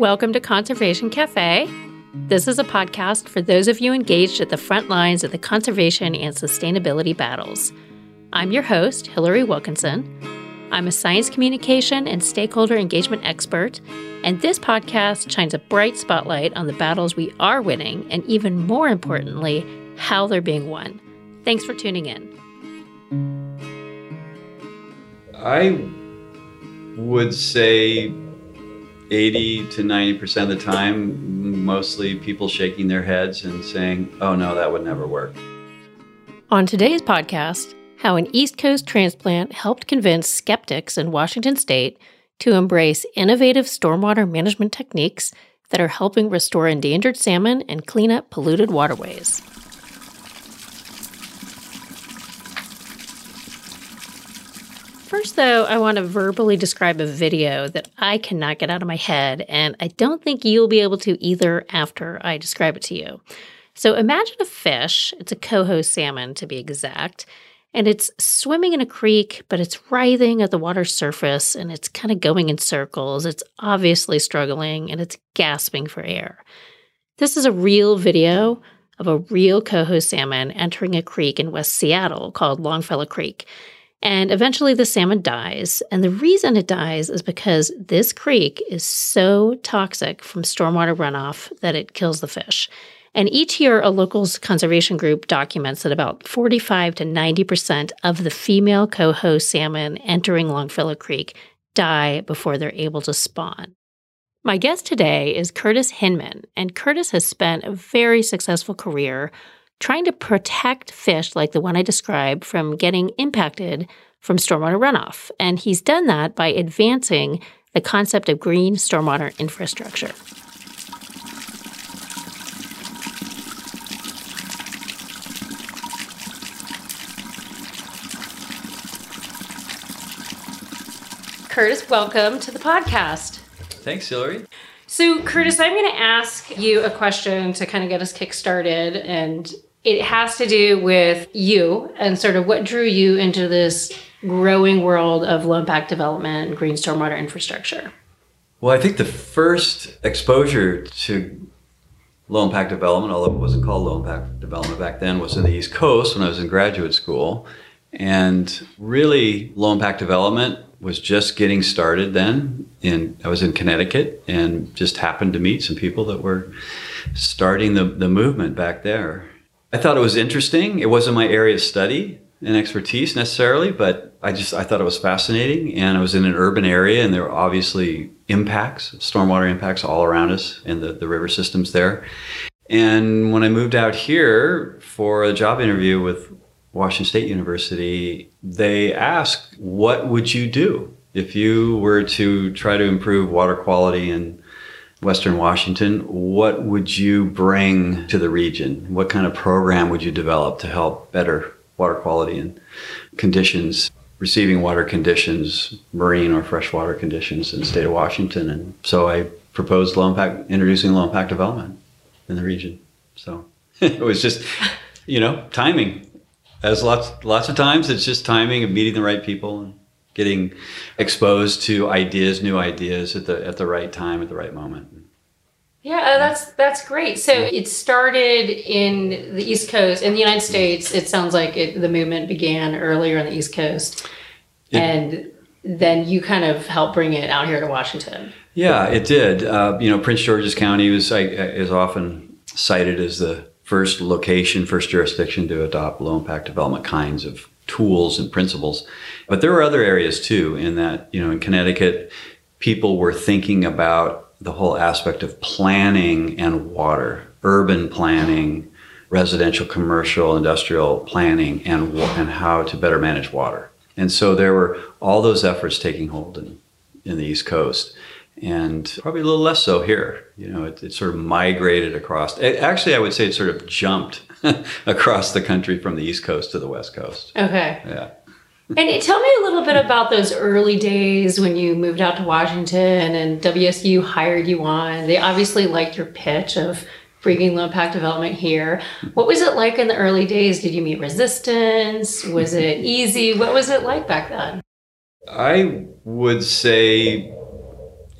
Welcome to Conservation Cafe. This is a podcast for those of you engaged at the front lines of the conservation and sustainability battles. I'm your host, Hilary Wilkinson. I'm a science communication and stakeholder engagement expert, and this podcast shines a bright spotlight on the battles we are winning and, even more importantly, how they're being won. Thanks for tuning in. I would say 80 to 90% of the time, mostly people shaking their heads and saying, oh no, that would never work. On today's podcast, how an East Coast transplant helped convince skeptics in Washington State to embrace innovative stormwater management techniques that are helping restore endangered salmon and clean up polluted waterways. First, though, I want to verbally describe a video that I cannot get out of my head, and I don't think you'll be able to either after I describe it to you. So imagine a fish, it's a coho salmon to be exact, and it's swimming in a creek, but it's writhing at the water's surface, and it's kind of going in circles. It's obviously struggling, and it's gasping for air. This is a real video of a real coho salmon entering a creek in West Seattle called Longfellow Creek. And eventually the salmon dies, and the reason it dies is because this creek is so toxic from stormwater runoff that it kills the fish. And each year, a local conservation group documents that about 45 to 90% of the female coho salmon entering Longfellow Creek die before they're able to spawn. My guest today is Curtis Hinman, and Curtis has spent a very successful career trying to protect fish like the one I described from getting impacted from stormwater runoff. And he's done that by advancing the concept of green stormwater infrastructure. Curtis, welcome to the podcast. Thanks, Hilary. So, Curtis, I'm going to ask you a question to kind of get us kickstarted, and it has to do with you and sort of what drew you into this growing world of low-impact development and green stormwater infrastructure. Well, I think the first exposure to low-impact development, although it wasn't called low-impact development back then, was in the East Coast when I was in graduate school. And really, low-impact development was just getting started then. I was in Connecticut and just happened to meet some people that were starting the movement back there. I thought it was interesting. It wasn't my area of study and expertise necessarily, but I thought it was fascinating. And I was in an urban area, and there were obviously impacts, stormwater impacts all around us and the river systems there. And when I moved out here for a job interview with Washington State University, they asked, what would you do if you were to try to improve water quality in Western Washington? What would you bring to the region? What kind of program would you develop to help better water quality and conditions, receiving water conditions, marine or freshwater conditions in the state of Washington? And so I proposed introducing low impact development in the region. So it was just, timing. As lots of times, it's just timing and meeting the right people and getting exposed to new ideas at the right time, at the right moment. Yeah, that's great. So it started in the East Coast. In the United States, it sounds like the movement began earlier on the East Coast. And then you kind of helped bring it out here to Washington. Yeah, it did. Prince George's County is often cited as the first jurisdiction to adopt low-impact development kinds of tools and principles. But there were other areas too, in that, in Connecticut, people were thinking about the whole aspect of planning and water, urban planning, residential, commercial, industrial planning, and how to better manage water. And so there were all those efforts taking hold in the East Coast. And probably a little less so here. It sort of migrated across. Actually, I would say it sort of jumped across the country from the East Coast to the West Coast. Okay. Yeah. And tell me a little bit about those early days when you moved out to Washington and WSU hired you on. They obviously liked your pitch of bringing low-impact development here. What was it like in the early days? Did you meet resistance? Was it easy? What was it like back then? I would say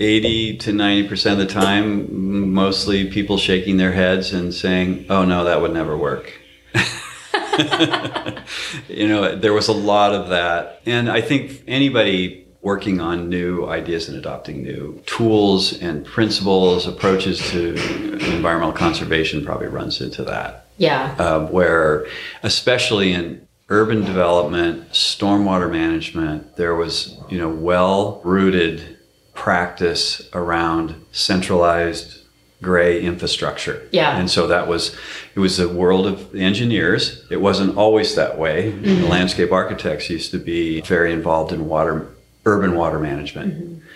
80% to 90% of the time, mostly people shaking their heads and saying, oh no, that would never work. You know, there was a lot of that. And I think anybody working on new ideas and adopting new tools and principles, approaches to environmental conservation probably runs into that. Yeah. Where, especially in urban development, stormwater management, there was, you know, well-rooted practice around centralized gray infrastructure. Yeah. And so that was, it was the world of engineers. It wasn't always that way. Mm-hmm. You know, landscape architects used to be very involved in water, urban water management. Mm-hmm.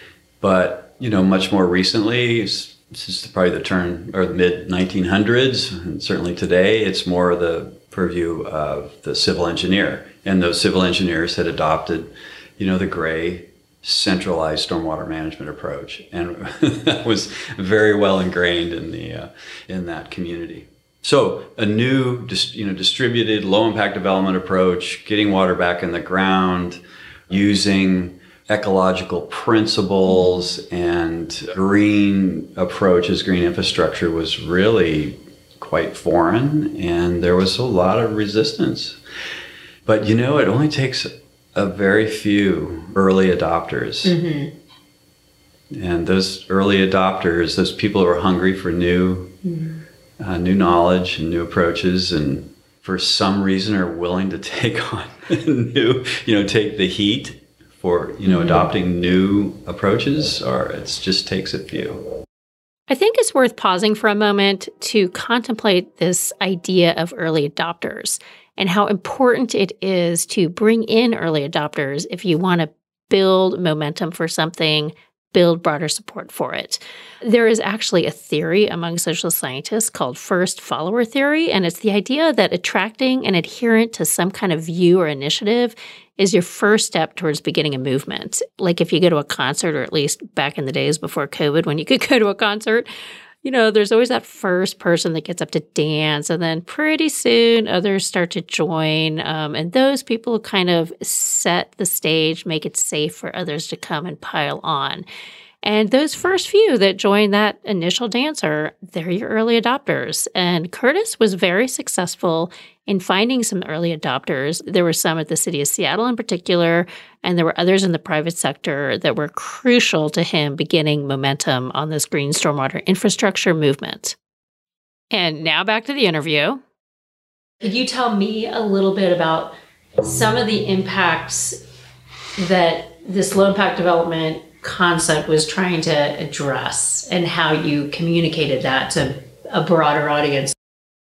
But, you know, much more recently, since probably the turn or the mid-1900s, and certainly today, it's more the purview of the civil engineer. And those civil engineers had adopted, you know, the gray centralized stormwater management approach, and that was very well ingrained in the in that community. So a new, distributed low impact development approach, getting water back in the ground, using ecological principles and green approaches, green infrastructure, was really quite foreign, and there was a lot of resistance. But you know, it only takes a very few early adopters. Mm-hmm. And those early adopters, those people who are hungry for new, mm-hmm. New knowledge and new approaches, and for some reason are willing to take on new, you know, take the heat for, you know, mm-hmm. adopting new approaches, or it just takes a few. I think it's worth pausing for a moment to contemplate this idea of early adopters and how important it is to bring in early adopters if you want to build momentum for something, build broader support for it. There is actually a theory among social scientists called first follower theory, and it's the idea that attracting an adherent to some kind of view or initiative is your first step towards beginning a movement. Like if you go to a concert, or at least back in the days before COVID when you could go to a concert, you know, there's always that first person that gets up to dance, and then pretty soon others start to join. And those people kind of set the stage, make it safe for others to come and pile on. And those first few that join that initial dancer, they're your early adopters. And Curtis was very successful in finding some early adopters. There were some at the city of Seattle in particular, and there were others in the private sector that were crucial to him beginning momentum on this green stormwater infrastructure movement. And now back to the interview. Could you tell me a little bit about some of the impacts that this low impact development concept was trying to address, and how you communicated that to a broader audience?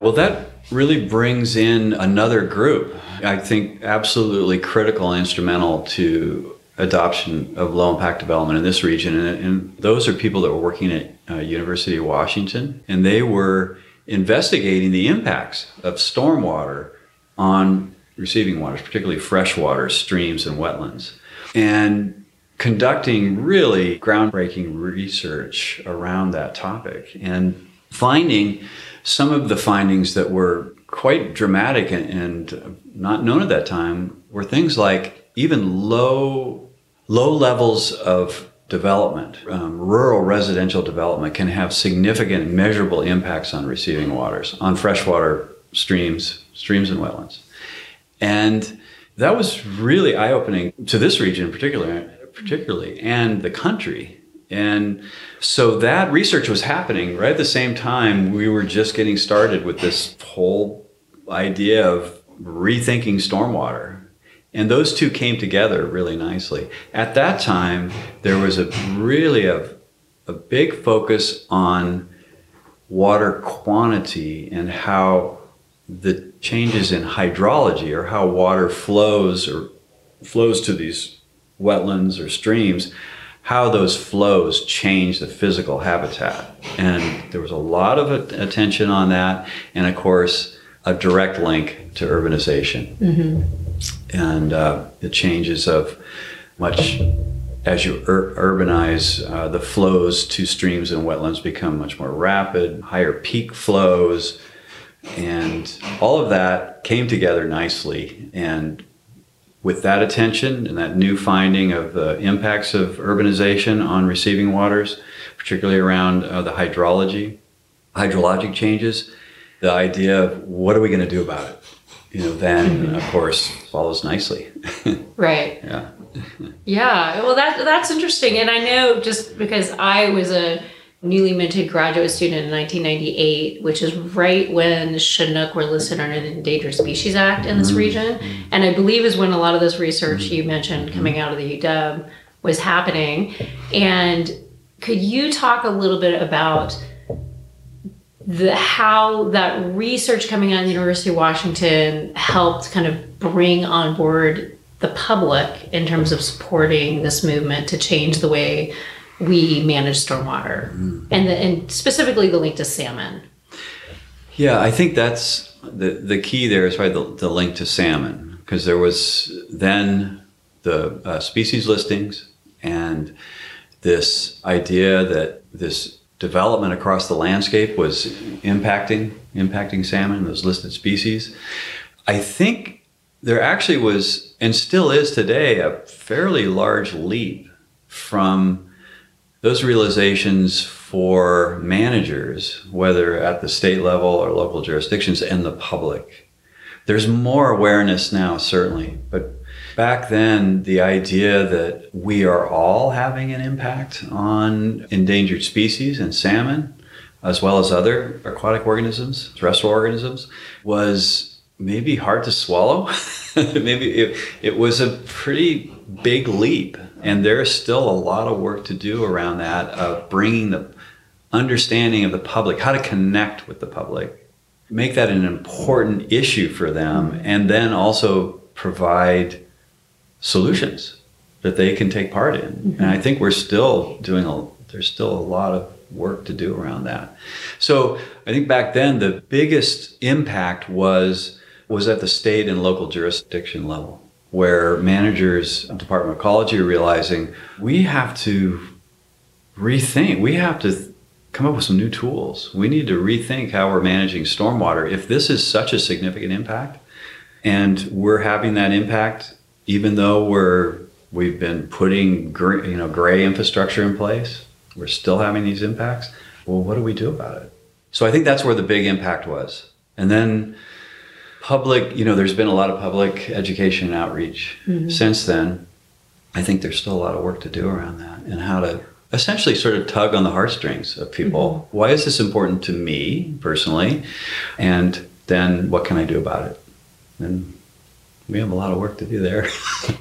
Well, that really brings in another group, I think, absolutely critical and instrumental to adoption of low impact development in this region. And those are people that were working at University of Washington, and they were investigating the impacts of stormwater on receiving waters, particularly freshwater streams and wetlands, and conducting really groundbreaking research around that topic, and finding some of the findings that were quite dramatic and not known at that time were things like even low levels of development. Rural residential development can have significant measurable impacts on receiving waters, on freshwater streams and wetlands. And that was really eye-opening to this region in particular, and the country. And so that research was happening right at the same time we were just getting started with this whole idea of rethinking stormwater. And those two came together really nicely. At that time, there was a really big focus on water quantity and how the changes in hydrology, or how water flows to these wetlands or streams, how those flows change the physical habitat. And there was a lot of attention on that, and of course a direct link to urbanization, mm-hmm. and the changes of much as you urbanize, the flows to streams and wetlands become much more rapid, higher peak flows, and all of that came together nicely and with that attention and that new finding of the impacts of urbanization on receiving waters, particularly around the hydrologic changes, the idea of what are we going to do about it, then of course follows nicely. Right. Yeah. Yeah. Well, that's interesting. And I know, just because I was a newly minted graduate student in 1998, which is right when Chinook were listed under the Endangered Species Act in this region. And I believe is when a lot of this research you mentioned coming out of the UW was happening. And could you talk a little bit about how that research coming out of the University of Washington helped kind of bring on board the public in terms of supporting this movement to change the way we manage stormwater, and specifically the link to salmon? Yeah, I think that's the key there, is probably the link to salmon, because there was then the species listings and this idea that this development across the landscape was impacting salmon, those listed species. I think there actually was, and still is today, a fairly large leap from those realizations for managers, whether at the state level or local jurisdictions, and the public. There's more awareness now, certainly, but back then, the idea that we are all having an impact on endangered species and salmon, as well as other aquatic organisms, terrestrial organisms, was maybe hard to swallow. Maybe it was a pretty big leap. And there's still a lot of work to do around that, of bringing the understanding of the public, how to connect with the public, make that an important issue for them, and then also provide solutions that they can take part in. And I think we're still doing, there's still a lot of work to do around that. So I think back then the biggest impact was at the state and local jurisdiction level, where managers, Department of Ecology, are realizing we have to rethink, we have to come up with some new tools. We need to rethink how we're managing stormwater if this is such a significant impact. And we're having that impact even though we've been putting gray infrastructure in place. We're still having these impacts. Well, what do we do about it? So I think that's where the big impact was. And then public, there's been a lot of public education and outreach since then. I think there's still a lot of work to do around that, and how to essentially sort of tug on the heartstrings of people. Why is this important to me personally? And then what can I do about it? And we have a lot of work to do there.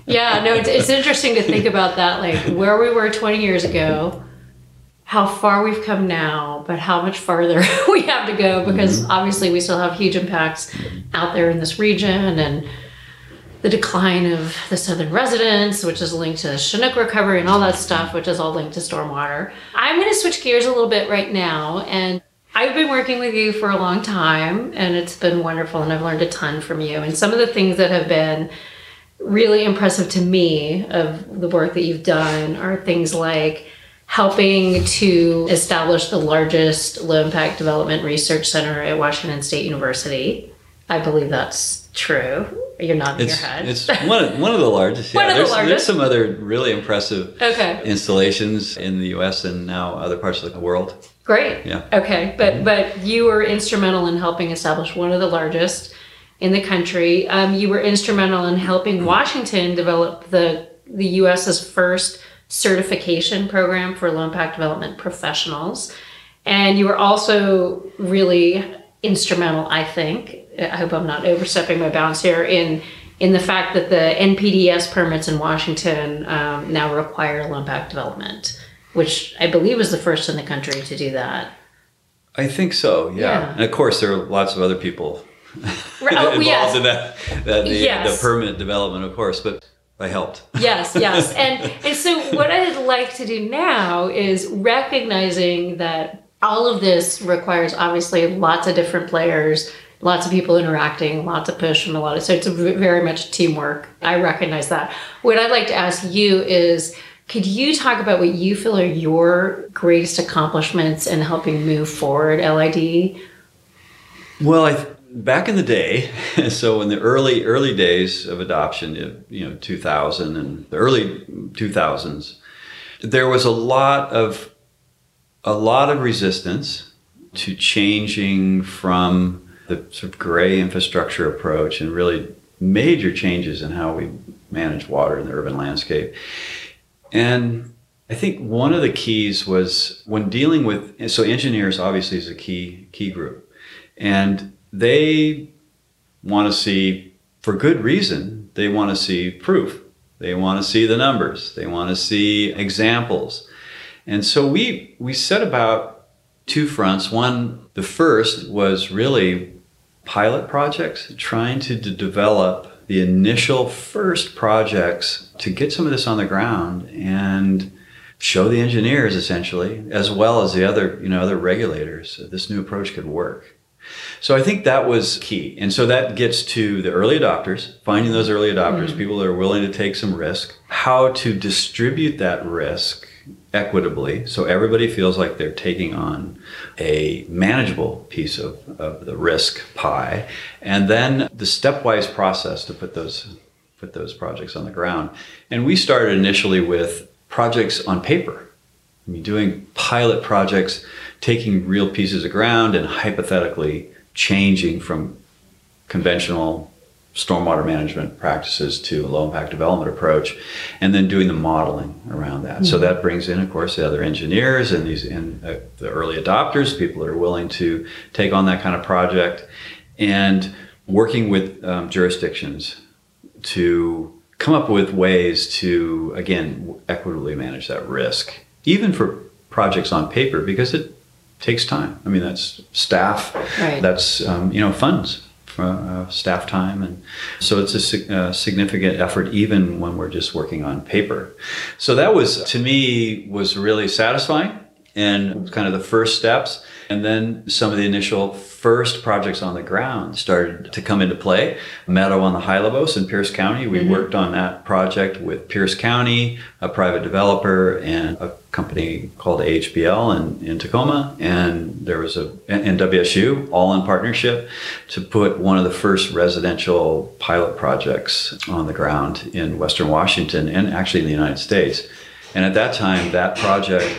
Yeah, no, it's interesting to think about that, like where we were 20 years ago, how far we've come now, but how much farther we have to go, because obviously we still have huge impacts out there in this region, and the decline of the southern residents, which is linked to the Chinook recovery and all that stuff, which is all linked to stormwater. I'm going to switch gears a little bit right now, and I've been working with you for a long time, and it's been wonderful, and I've learned a ton from you. And some of the things that have been really impressive to me of the work that you've done are things like helping to establish the largest low impact development research center at Washington State University. I believe that's true. You're nodding your head. It's one of the largest. Yeah. There's some other really impressive installations in the US and now other parts of the world. Great. Yeah. Okay. But you were instrumental in helping establish one of the largest in the country. You were instrumental in helping Washington develop the US's first certification program for low impact development professionals. And you were also really instrumental, I think, I hope I'm not overstepping my bounds here, in the fact that the NPDES permits in Washington now require low impact development, which I believe was the first in the country to do that. I think so, yeah. And of course, there are lots of other people involved in the permit development, of course, but I helped. Yes. And so what I'd like to do now is, recognizing that all of this requires obviously lots of different players, lots of people interacting, lots of push, and so it's very much teamwork. I recognize that. What I'd like to ask you is, could you talk about what you feel are your greatest accomplishments in helping move forward LID? Well, back in the day, so in the early days of adoption, you know, 2000 and the early 2000s, there was a lot of resistance to changing from the sort of gray infrastructure approach and really major changes in how we manage water in the urban landscape. And I think one of the keys was when dealing with, so engineers obviously is a key group, and they want to see, for good reason, they want to see proof. They want to see the numbers. They want to see examples. And so we set about two fronts. One, the first was really pilot projects, trying to develop the initial first projects to get some of this on the ground and show the engineers, essentially, as well as the other, you know, other regulators, that this new approach could work. So I think that was key. And so that gets to the early adopters, finding those early adopters, people that are willing to take some risk, how to distribute that risk equitably so everybody feels like they're taking on a manageable piece of the risk pie, and then the stepwise process to put those projects on the ground. And we started initially with projects on paper. I mean, doing pilot projects, taking real pieces of ground and hypothetically changing from conventional stormwater management practices to a low impact development approach, and then doing the modeling around that. So that brings in, of course, the other engineers and the early adopters, people that are willing to take on that kind of project, and working with jurisdictions to come up with ways to, again, equitably manage that risk, even for projects on paper, because it takes time. I mean, that's staff, right. That's funds, staff time, and so it's a significant effort even when we're just working on paper. So that was, to me, was really satisfying, and kind of the first steps. And then some of the initial first projects on the ground started to come into play. Meadow on the Hylebos in Pierce County, we worked on that project with Pierce County, a private developer, and a company called HBL in Tacoma. And there was and WSU, all in partnership, to put one of the first residential pilot projects on the ground in Western Washington, and actually in the United States. And at that time, that project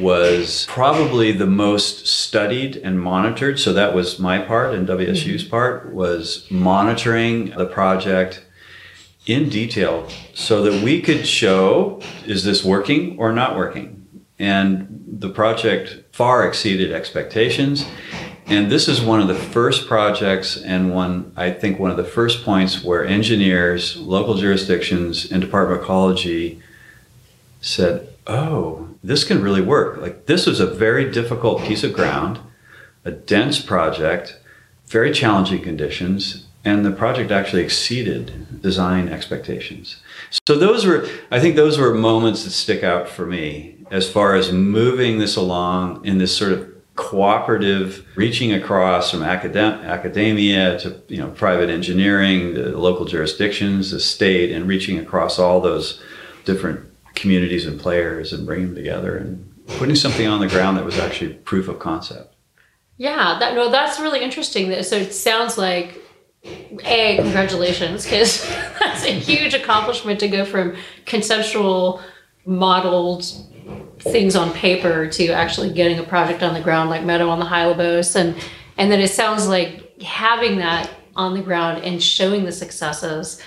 was probably the most studied and monitored. So that was my part, and WSU's part was monitoring the project in detail so that we could show, is this working or not working? And the project far exceeded expectations. And this is one of the first projects, and I think one of the first points where engineers, local jurisdictions, and Department of Ecology said, oh, this can really work. Like, this was a very difficult piece of ground, a dense project, very challenging conditions, and the project actually exceeded design expectations. So I think those were moments that stick out for me as far as moving this along in this sort of cooperative, reaching across from academia to, you know, private engineering, the local jurisdictions, the state, and reaching across all those different communities and players and bring them together and putting something on the ground that was actually proof of concept. Yeah, that's really interesting. So it sounds like, A, congratulations, because that's a huge accomplishment to go from conceptual, modeled things on paper to actually getting a project on the ground like Meadow on the Hylebos. And then it sounds like having that on the ground and showing the successes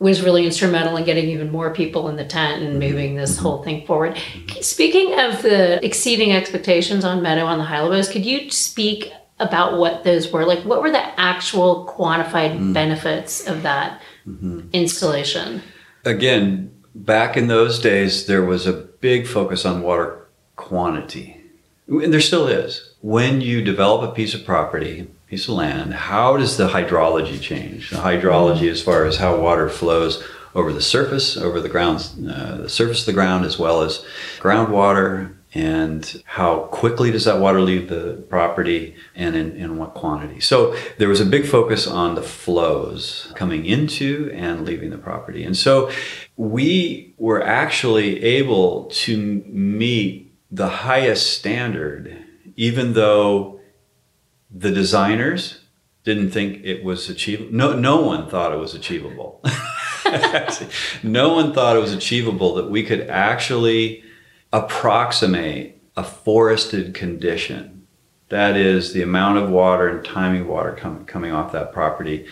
was really instrumental in getting even more people in the tent and moving this whole thing forward. Speaking of the exceeding expectations on Meadow on the Hylebos, could you speak about what those were? Like, what were the actual quantified benefits of that installation? Again, back in those days, there was a big focus on water quantity. And there still is. When you develop a piece of property, piece of land, how does the hydrology change? The hydrology, as far as how water flows over the surface, over the ground, the surface of the ground, as well as groundwater, and how quickly does that water leave the property, and in what quantity. So there was a big focus on the flows coming into and leaving the property. And so we were actually able to meet the highest standard, even though the designers didn't think it was achievable. No one thought it was achievable. No one thought it was achievable that we could actually approximate a forested condition. That is the amount of water and timing water coming off that property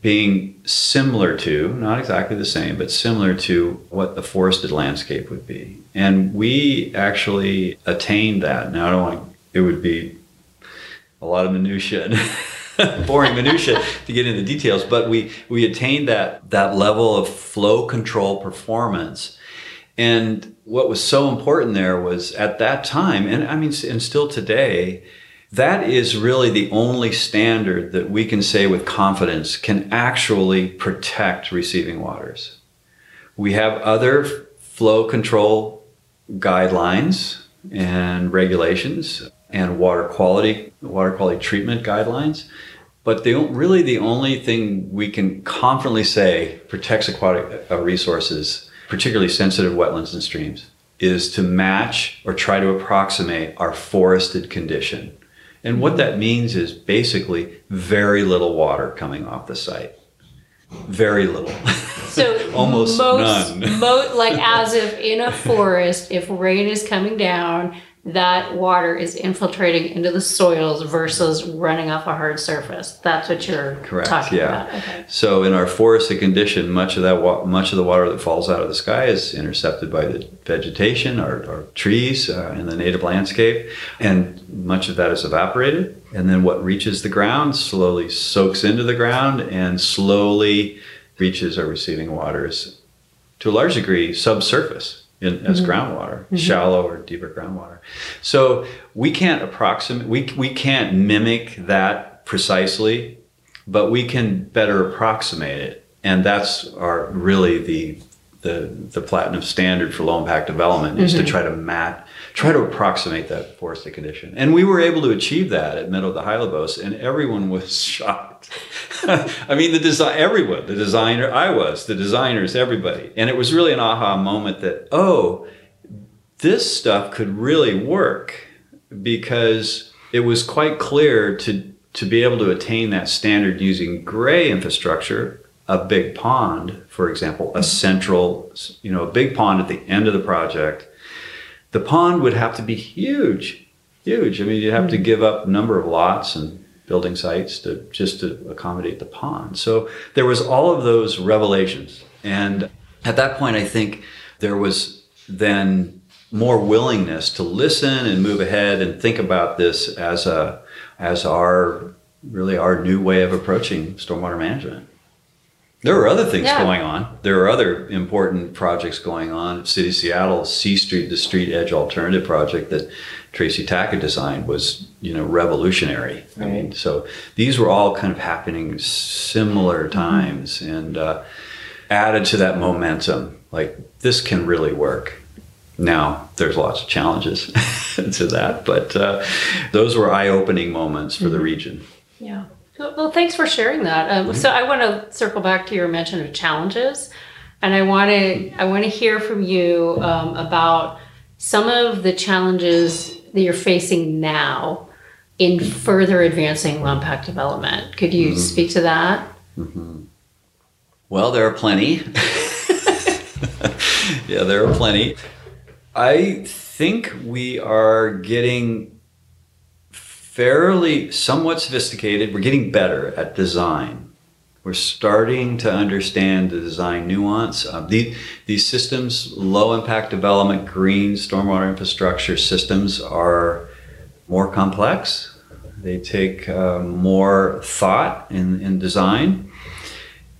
being similar to, not exactly the same, but similar to what the forested landscape would be. And we actually attained that. Now, I don't want to, it would be a lot of minutiae, boring minutiae to get into details, but we attained that level of flow control performance. And what was so important there was at that time, and I mean, and still today, that is really the only standard that we can say with confidence can actually protect receiving waters. We have other flow control guidelines and regulations and water quality treatment guidelines, but they don't, really the only thing we can confidently say protects aquatic resources, particularly sensitive wetlands and streams, is to match or try to approximate our forested condition. And what that means is basically very little water coming off the site. Very little. So almost none. Like as if in a forest, if rain is coming down, that water is infiltrating into the soils versus running off a hard surface. That's what you're talking about. Okay. So in our forested condition, much of the water that falls out of the sky is intercepted by the vegetation or trees in the native landscape, and much of that is evaporated. And then what reaches the ground slowly soaks into the ground and slowly reaches our receiving waters, to a large degree, subsurface. As groundwater, shallow or deeper groundwater. So we can't approximate, we can't mimic that precisely, but we can better approximate it. And that's really the platinum standard for low impact development, is to try to approximate that forested condition. And we were able to achieve that at Meadow on the Hylebos, and everyone was shocked. I mean, everyone, the designer, I was, the designers, everybody. And it was really an aha moment that, oh, this stuff could really work, because it was quite clear to be able to attain that standard using gray infrastructure, a big pond, for example, a central, a big pond at the end of the project. The pond would have to be huge, huge. I mean, you'd have to give up a number of lots and building sites to accommodate the pond. So there was all of those revelations. And at that point, I think there was then more willingness to listen and move ahead and think about this as our new way of approaching stormwater management. There are other things going on. There are other important projects going on. City of Seattle, Sea Street, the Street Edge Alternative Project that Tracy Tackett designed was, revolutionary. Right. I mean, so these were all kind of happening similar times, and added to that momentum. Like, this can really work. Now, there's lots of challenges to that, but those were eye-opening moments for the region. Yeah. Well, thanks for sharing that. So I want to circle back to your mention of challenges, and I want to hear from you about some of the challenges that you're facing now in further advancing low impact development. Could you speak to that? Well, there are plenty. Yeah, there are plenty. I think we are getting fairly, somewhat sophisticated. We're getting better at design. We're starting to understand the design nuance. These systems, low impact development, green stormwater infrastructure systems, are more complex. They take more thought in design,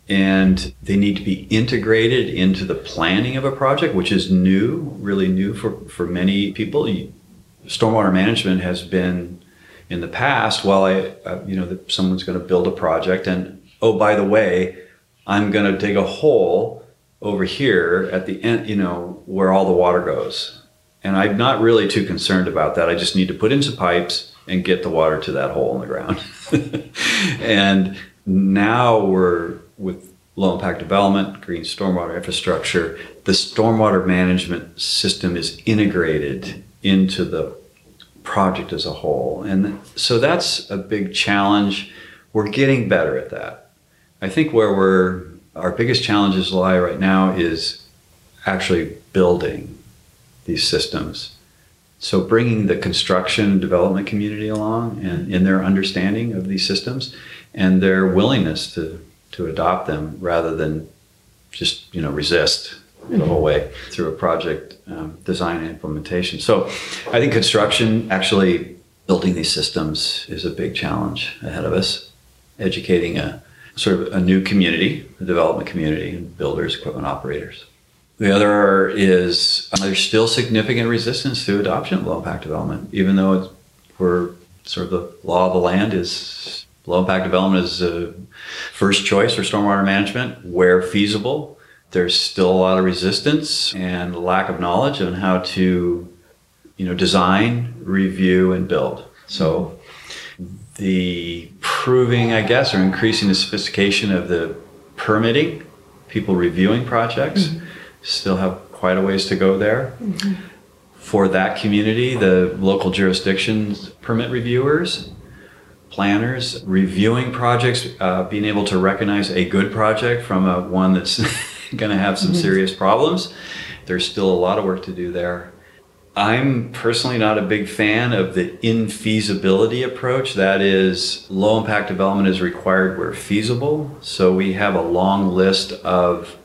and they need to be integrated into the planning of a project, which is new, really new for many people. Stormwater management has been, in the past, that someone's going to build a project and, oh, by the way, I'm going to dig a hole over here at the end, where all the water goes. And I'm not really too concerned about that. I just need to put in some pipes and get the water to that hole in the ground. And now we're, with low impact development, green stormwater infrastructure, the stormwater management system is integrated into the project as a whole. And so that's a big challenge. We're getting better at that. I think where our biggest challenges lie right now is actually building these systems. So bringing the construction and development community along and in their understanding of these systems and their willingness to adopt them rather than just, resist the whole way through a project design and implementation. So I think construction, actually building these systems, is a big challenge ahead of us. Educating a sort of a new community, the development community, and builders, equipment operators. The other is there's still significant resistance to adoption of low impact development, even though we're sort of the law of the land is low impact development is a first choice for stormwater management where feasible. There's still a lot of resistance and lack of knowledge on how to, design, review, and build. So the proving, or increasing the sophistication of the permitting, people reviewing projects, still have quite a ways to go there. For that community, the local jurisdictions, permit reviewers, planners, reviewing projects, being able to recognize a good project from one that's going to have some serious problems. There's still a lot of work to do there. I'm personally not a big fan of the infeasibility approach. That is, low impact development is required where feasible. So we have a long list of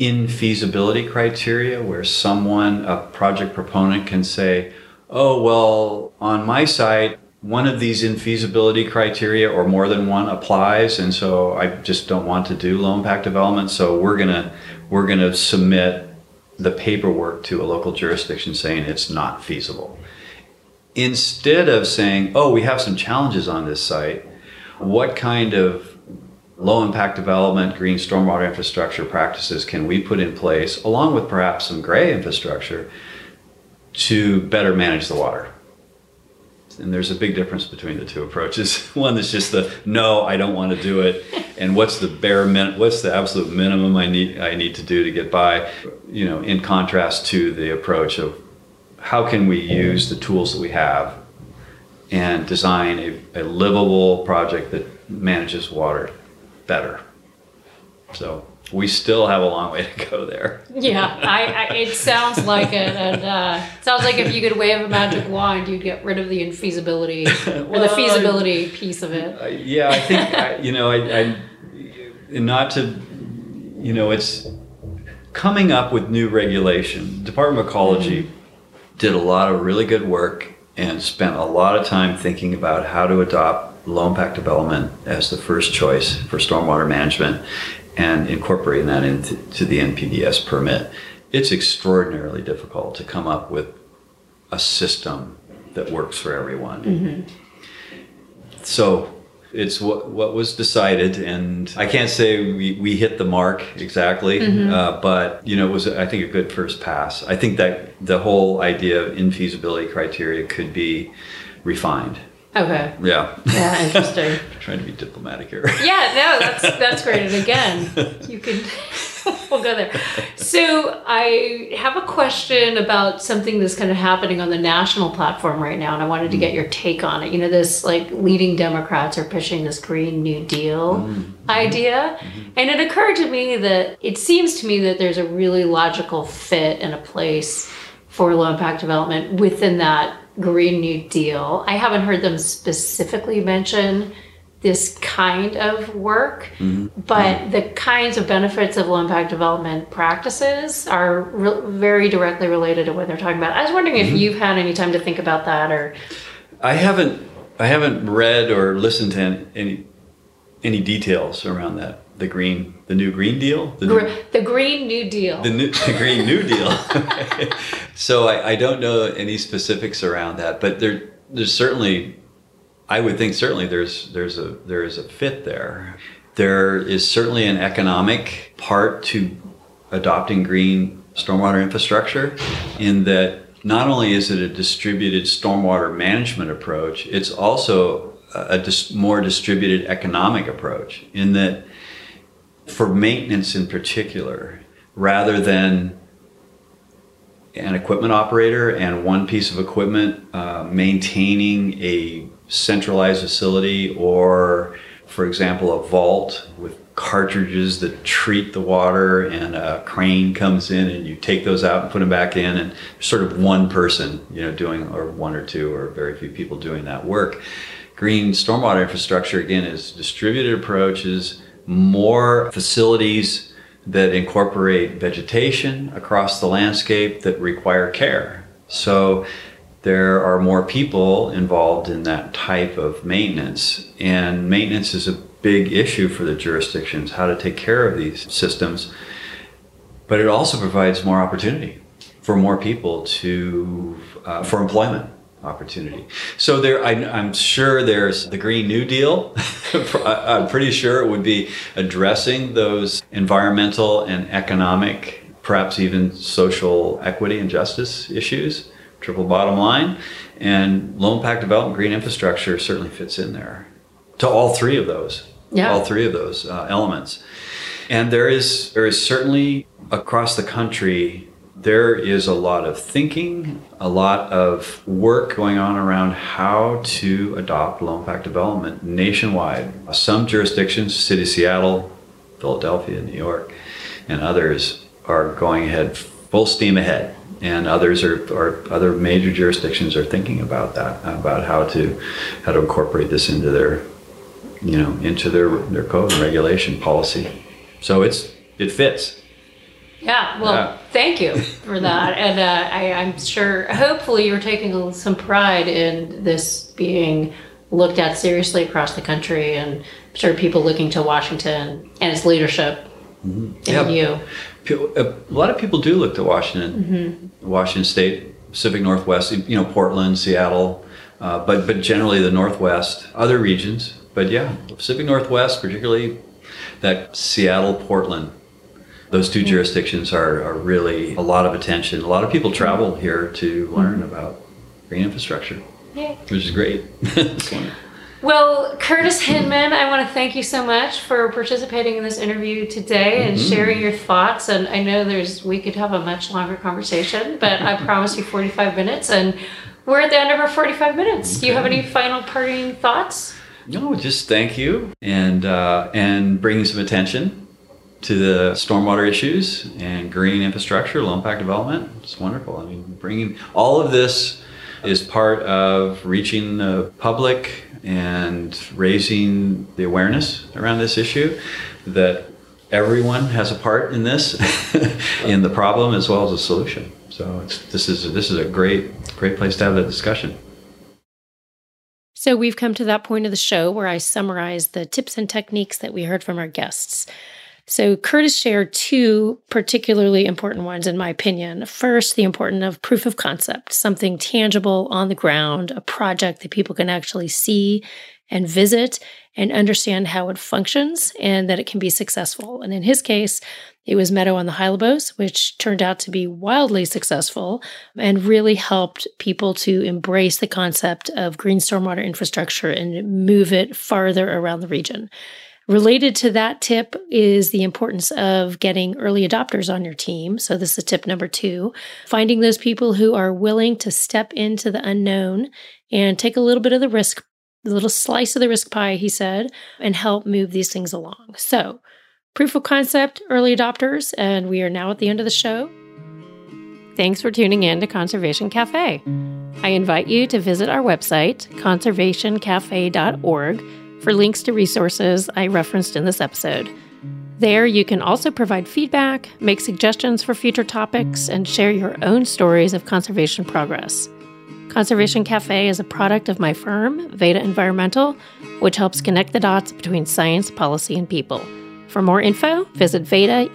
infeasibility criteria where someone, a project proponent, can say, oh, well, on my site, one of these infeasibility criteria or more than one applies, and so I just don't want to do low impact development, so we're gonna submit the paperwork to a local jurisdiction saying it's not feasible. Instead of saying, oh, we have some challenges on this site, what kind of low impact development, green stormwater infrastructure practices can we put in place, along with perhaps some gray infrastructure, to better manage the water? And there's a big difference between the two approaches. One that's just the no, I don't want to do it, and what's the what's the absolute minimum I need to do to get by, in contrast to the approach of how can we use the tools that we have and design a livable project that manages water better. So we still have a long way to go there. Yeah, it sounds like it. And it sounds like if you could wave a magic wand, you'd get rid of the infeasibility or the feasibility piece of it. Yeah, I think, it's coming up with new regulation. Department of Ecology did a lot of really good work and spent a lot of time thinking about how to adopt low impact development as the first choice for stormwater management, and incorporating that into the NPDES permit. It's extraordinarily difficult to come up with a system that works for everyone. So it's what was decided, and I can't say we hit the mark exactly, but it was, I think, a good first pass. I think that the whole idea of infeasibility criteria could be refined. Okay. Yeah. Yeah, interesting. Trying to be diplomatic here. Yeah, no, that's great. And again, we'll go there. So I have a question about something that's kind of happening on the national platform right now, and I wanted to get your take on it. This leading Democrats are pushing this Green New Deal idea. And it occurred to me that it seems to me that there's a really logical fit and a place for low impact development within that Green New Deal. I haven't heard them specifically mention this kind of work, but the kinds of benefits of low impact development practices are very directly related to what they're talking about. I was wondering if you've had any time to think about that, or I haven't read or listened to any details around that. The new Green Deal? The Green New Deal. The Green New Deal. So I don't know any specifics around that, but there's certainly, I would think certainly there is a fit there. There is certainly an economic part to adopting green stormwater infrastructure, in that not only is it a distributed stormwater management approach, it's also a more distributed economic approach, in that for maintenance in particular, rather than an equipment operator and one piece of equipment maintaining a centralized facility or for example, a vault with cartridges that treat the water, and a crane comes in and you take those out and put them back in, and sort of one person, you know, doing, or one or two or very few people doing that work. Green stormwater infrastructure, again, is distributed approaches, more facilities that incorporate vegetation across the landscape that require care. So there are more people involved in that type of maintenance, and maintenance is a big issue for the jurisdictions, how to take care of these systems. But it also provides more opportunity for more people to, for employment opportunity. So there, I'm sure there's the Green New Deal. I'm pretty sure it would be addressing those environmental and economic, perhaps even social equity and justice issues, triple bottom line. And low impact development, green infrastructure certainly fits in there to all three of those. Yeah. All three of those elements. And there is certainly across the country, there is a lot of thinking, a lot of work going on around how to adopt low impact development nationwide. Some jurisdictions, City of Seattle, Philadelphia, New York, and others are going ahead, full steam ahead. And others are other major jurisdictions are thinking about that, about how to incorporate this into their, you know, into their code and regulation policy. So it fits. Yeah, well, thank you for that. And I'm sure, hopefully you're taking some pride in this being looked at seriously across the country, and I'm sure people looking to Washington and its leadership, mm-hmm. and you. A lot of people do look to Washington, mm-hmm. Washington State, Pacific Northwest, you know, Portland, Seattle, but generally the Northwest, other regions. But yeah, Pacific Northwest, particularly that Seattle, Portland, those two jurisdictions are really a lot of attention. A lot of people travel here to learn about green infrastructure, yay. Which is great. Well, Curtis Hinman, I want to thank you so much for participating in this interview today and mm-hmm. sharing your thoughts. And I know we could have a much longer conversation, but I promise you 45 minutes, and we're at the end of our 45 minutes. Okay. Do you have any final parting thoughts? No, just thank you, and bringing some attention to the stormwater issues and green infrastructure, low impact development. It's wonderful. I mean, bringing all of this is part of reaching the public and raising the awareness around this issue, that everyone has a part in this, in the problem as well as the solution. So this is a great place to have that discussion. So we've come to that point of the show where I summarize the tips and techniques that we heard from our guests. So Curtis shared two particularly important ones, in my opinion. First, the importance of proof of concept, something tangible on the ground, a project that people can actually see and visit and understand how it functions and that it can be successful. And in his case, it was Meadow on the Hylebos, which turned out to be wildly successful and really helped people to embrace the concept of green stormwater infrastructure and move it farther around the region. Related to that tip is the importance of getting early adopters on your team. So this is tip number 2, finding those people who are willing to step into the unknown and take a little bit of the risk, a little slice of the risk pie, he said, and help move these things along. So proof of concept, early adopters, and we are now at the end of the show. Thanks for tuning in to Conservation Cafe. I invite you to visit our website, conservationcafe.org, for links to resources I referenced in this episode. There, you can also provide feedback, make suggestions for future topics, and share your own stories of conservation progress. Conservation Cafe is a product of my firm, Veda Environmental, which helps connect the dots between science, policy, and people. For more info, visit vedaenv.com.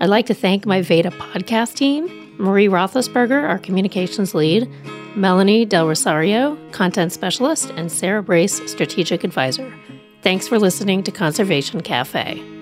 I'd like to thank my Veda podcast team, Marie Roethlisberger, our communications lead, Melanie Del Rosario, Content Specialist, and Sarah Brace, Strategic Advisor. Thanks for listening to Conservation Cafe.